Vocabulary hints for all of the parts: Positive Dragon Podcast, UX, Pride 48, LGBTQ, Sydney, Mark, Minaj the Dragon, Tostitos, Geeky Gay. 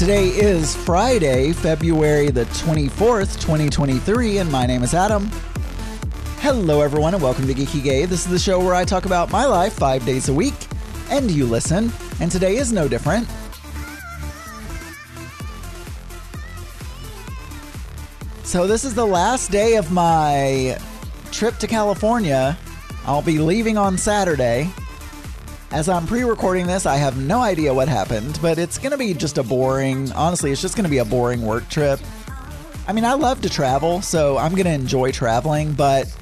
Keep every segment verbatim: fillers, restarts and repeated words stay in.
Today is Friday, February the twenty-fourth, twenty twenty-three, and my name is Adam. Hello, everyone, and welcome to Geeky Gay. This is the show where I talk about my life five days a week, and you listen, and today is no different. So this is the last day of my trip to California. I'll be leaving on Saturday. As I'm pre-recording this, I have no idea what happened, but it's going to be just a boring, honestly, it's just going to be a boring work trip. I mean, I love to travel, so I'm going to enjoy traveling, but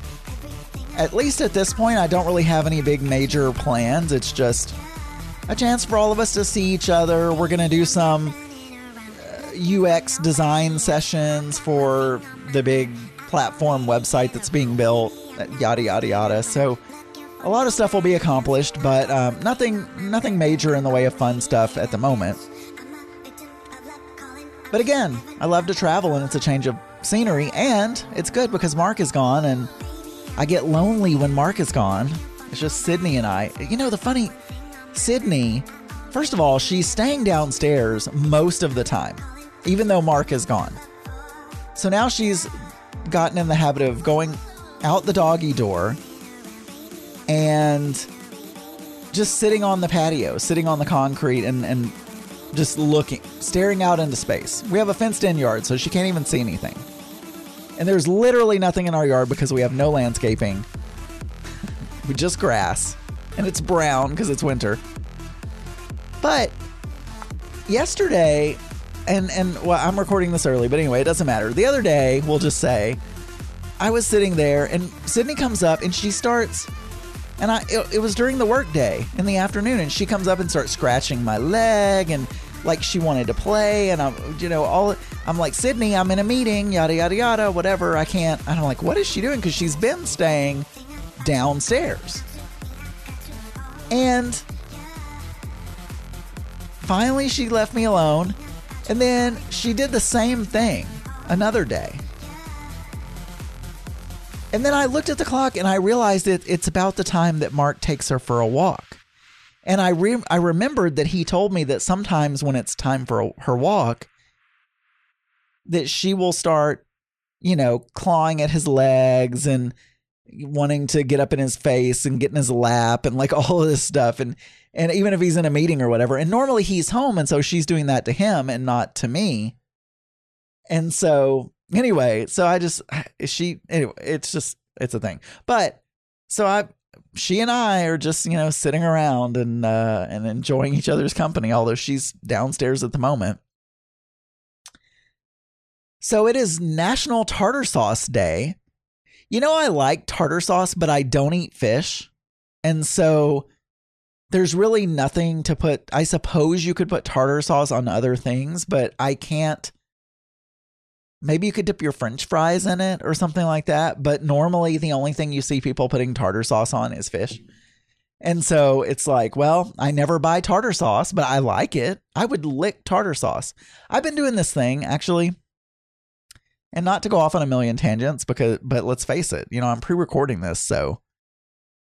at least at this point, I don't really have any big major plans. It's just a chance for all of us to see each other. We're going to do some uh, U X design sessions for the big platform website that's being built, yada, yada, yada. So a lot of stuff will be accomplished, but um, nothing nothing major in the way of fun stuff at the moment. But again, I love to travel, and it's a change of scenery, and it's good because Mark is gone, and I get lonely when Mark is gone. It's just Sydney and I. You know, the funny... Sydney, first of all, she's staying downstairs most of the time, even though Mark is gone. So now she's gotten in the habit of going out the doggy door and just sitting on the patio, sitting on the concrete and, and just looking, staring out into space. We have a fenced-in yard, so she can't even see anything. And there's literally nothing in our yard because we have no landscaping. We just grass. And it's brown because it's winter. But yesterday, and, and well, I'm recording this early, but anyway, it doesn't matter. The other day, we'll just say, I was sitting there, and Sydney comes up, and she starts... And I, it, it was during the work day in the afternoon, and she comes up and starts scratching my leg, and like she wanted to play, and I'm, you know, all I'm like, Sydney, I'm in a meeting, yada yada yada, whatever. I can't. And I'm like, what is she doing? Because she's been staying downstairs. And finally, she left me alone, and then she did the same thing another day. And then I looked at the clock and I realized that it's about the time that Mark takes her for a walk. And I re- I remembered that he told me that sometimes when it's time for a, her walk, that she will start, you know, clawing at his legs and wanting to get up in his face and get in his lap and like all of this stuff. And, and even if he's in a meeting or whatever, and normally he's home. And so she's doing that to him and not to me. And so... Anyway, so I just, she, anyway, it's just, it's a thing. But, so I, she and I are just, you know, sitting around and uh, and enjoying each other's company, although she's downstairs at the moment. So it is National Tartar Sauce Day. You know, I like tartar sauce, but I don't eat fish. And so there's really nothing to put, I suppose you could put tartar sauce on other things, but I can't. Maybe you could dip your French fries in it or something like that. But normally the only thing you see people putting tartar sauce on is fish. And so it's like, well, I never buy tartar sauce, but I like it. I would lick tartar sauce. I've been doing this thing actually. And not to go off on a million tangents, because, but let's face it, you know, I'm pre-recording this. So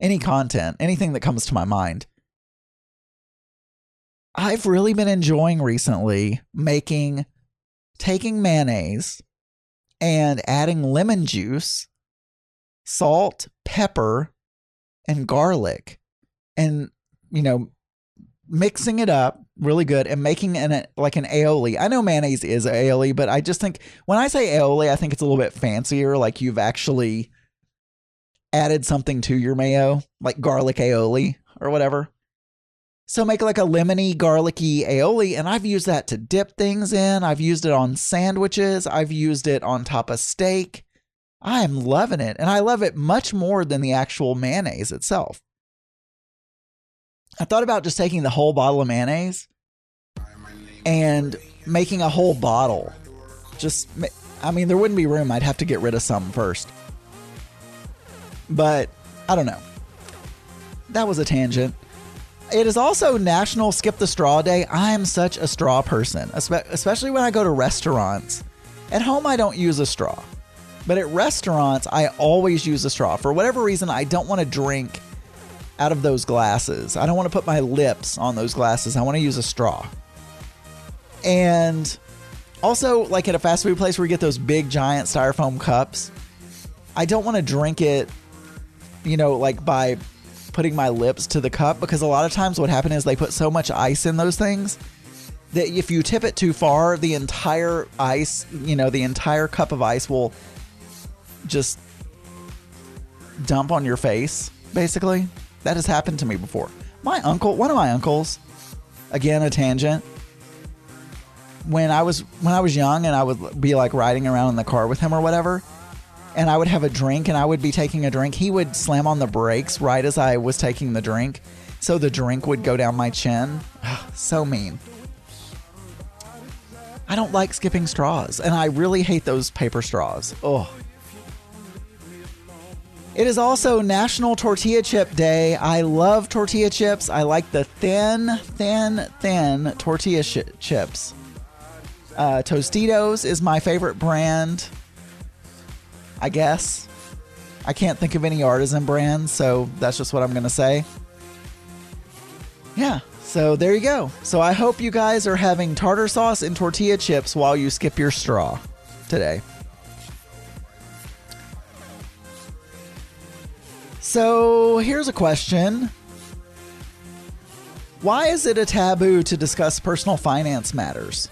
any content, anything that comes to my mind. I've really been enjoying recently making taking mayonnaise and adding lemon juice, salt, pepper, and garlic, and, you know, mixing it up really good and making an like an aioli. I know mayonnaise is aioli, but I just think when I say aioli, I think it's a little bit fancier. Like you've actually added something to your mayo, like garlic aioli or whatever. So make like a lemony, garlicky aioli, and I've used that to dip things in. I've used it on sandwiches. I've used it on top of steak. I am loving it, and I love it much more than the actual mayonnaise itself. I thought about just taking the whole bottle of mayonnaise and making a whole bottle. Just, I mean, there wouldn't be room. I'd have to get rid of some first. But I don't know. That was a tangent. It is also National Skip the Straw Day. I am such a straw person, especially when I go to restaurants. At home, I don't use a straw. But at restaurants, I always use a straw. For whatever reason, I don't want to drink out of those glasses. I don't want to put my lips on those glasses. I want to use a straw. And also, like at a fast food place where you get those big giant styrofoam cups, I don't want to drink it, you know, like by putting my lips to the cup, because a lot of times what happens is they put so much ice in those things that if you tip it too far, the entire ice, you know, the entire cup of ice will just dump on your face, basically. That has happened to me before. My uncle, one of my uncles, again, a tangent. When I was when I was young and I would be like riding around in the car with him or whatever, and I would have a drink and I would be taking a drink, he would slam on the brakes right as I was taking the drink. So the drink would go down my chin. Oh, so mean. I don't like skipping straws, and I really hate those paper straws. Oh. It is also National Tortilla Chip Day. I love tortilla chips. I like the thin, thin, thin tortilla sh- chips. Uh, Tostitos is my favorite brand, I guess. I can't think of any artisan brands, so that's just what I'm going to say. Yeah, so there you go. So I hope you guys are having tartar sauce and tortilla chips while you skip your straw today. So here's a question. Why is it a taboo to discuss personal finance matters?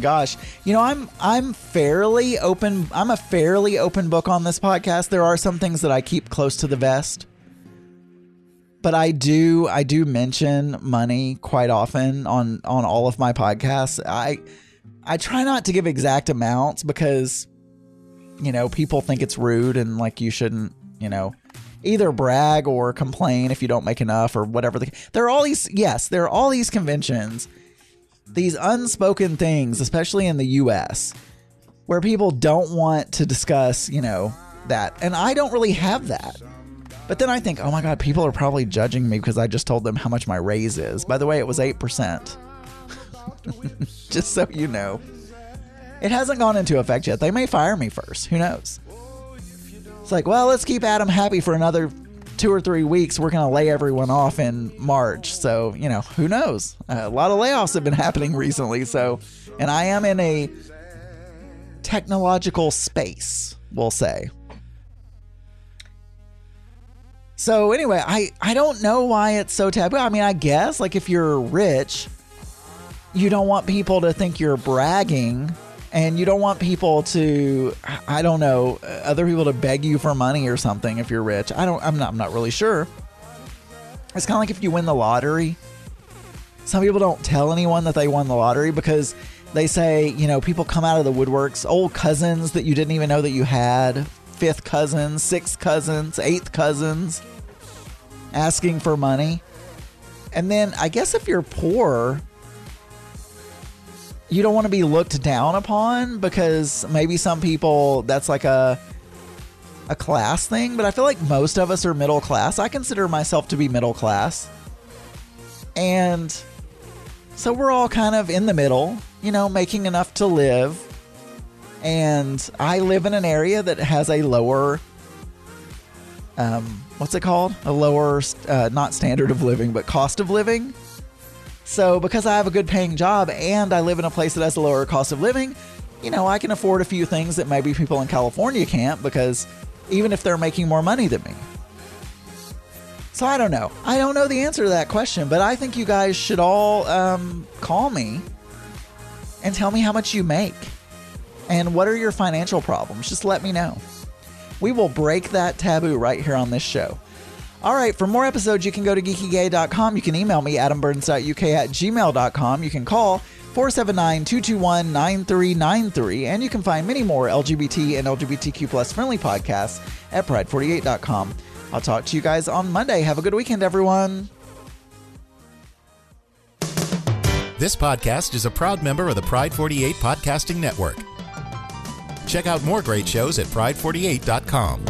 Gosh, you know, I'm I'm fairly open. I'm a fairly open book on this podcast. There are some things that I keep close to the vest, but I do I do mention money quite often on on all of my podcasts. I I try not to give exact amounts because, you know, people think it's rude and like you shouldn't, you know, either brag or complain if you don't make enough or whatever. The, there are all these, yes, there are all these conventions, these unspoken things, especially in the U S, where people don't want to discuss, you know, that. And I don't really have that. But then I think, oh my God, people are probably judging me because I just told them how much my raise is. By the way, it was eight percent. Just so you know. It hasn't gone into effect yet. They may fire me first. Who knows? It's like, well, let's keep Adam happy for another two or three weeks. We're going to lay everyone off in March. So, you know, who knows? Uh, a lot of layoffs have been happening recently. So, and I am in a technological space, we'll say. So anyway, I, I don't know why it's so taboo. I mean, I guess like if you're rich, you don't want people to think you're bragging. And you don't want people to, I don't know, other people to beg you for money or something if you're rich. I don't, I'm not, I'm not really sure. It's kind of like if you win the lottery. Some people don't tell anyone that they won the lottery because they say, you know, people come out of the woodworks, old cousins that you didn't even know that you had, fifth cousins, sixth cousins, eighth cousins, asking for money. And then I guess if you're poor, you don't want to be looked down upon because maybe some people, that's like a a class thing. But I feel like most of us are middle class. I consider myself to be middle class. And so we're all kind of in the middle, you know, making enough to live. And I live in an area that has a lower, um, what's it called? A lower, uh, not standard of living, but cost of living. So because I have a good paying job and I live in a place that has a lower cost of living, you know, I can afford a few things that maybe people in California can't because even if they're making more money than me. So I don't know. I don't know the answer to that question, but I think you guys should all um, call me and tell me how much you make and what are your financial problems. Just let me know. We will break that taboo right here on this show. All right, for more episodes, you can go to geeky gay dot com. You can email me, adam burns dot u k at gmail dot com. You can call four seven nine, two two one, nine three nine three. And you can find many more L G B T and L G B T Q plus friendly podcasts at pride forty-eight dot com. I'll talk to you guys on Monday. Have a good weekend, everyone. This podcast is a proud member of the Pride forty-eight Podcasting Network. Check out more great shows at pride forty-eight dot com.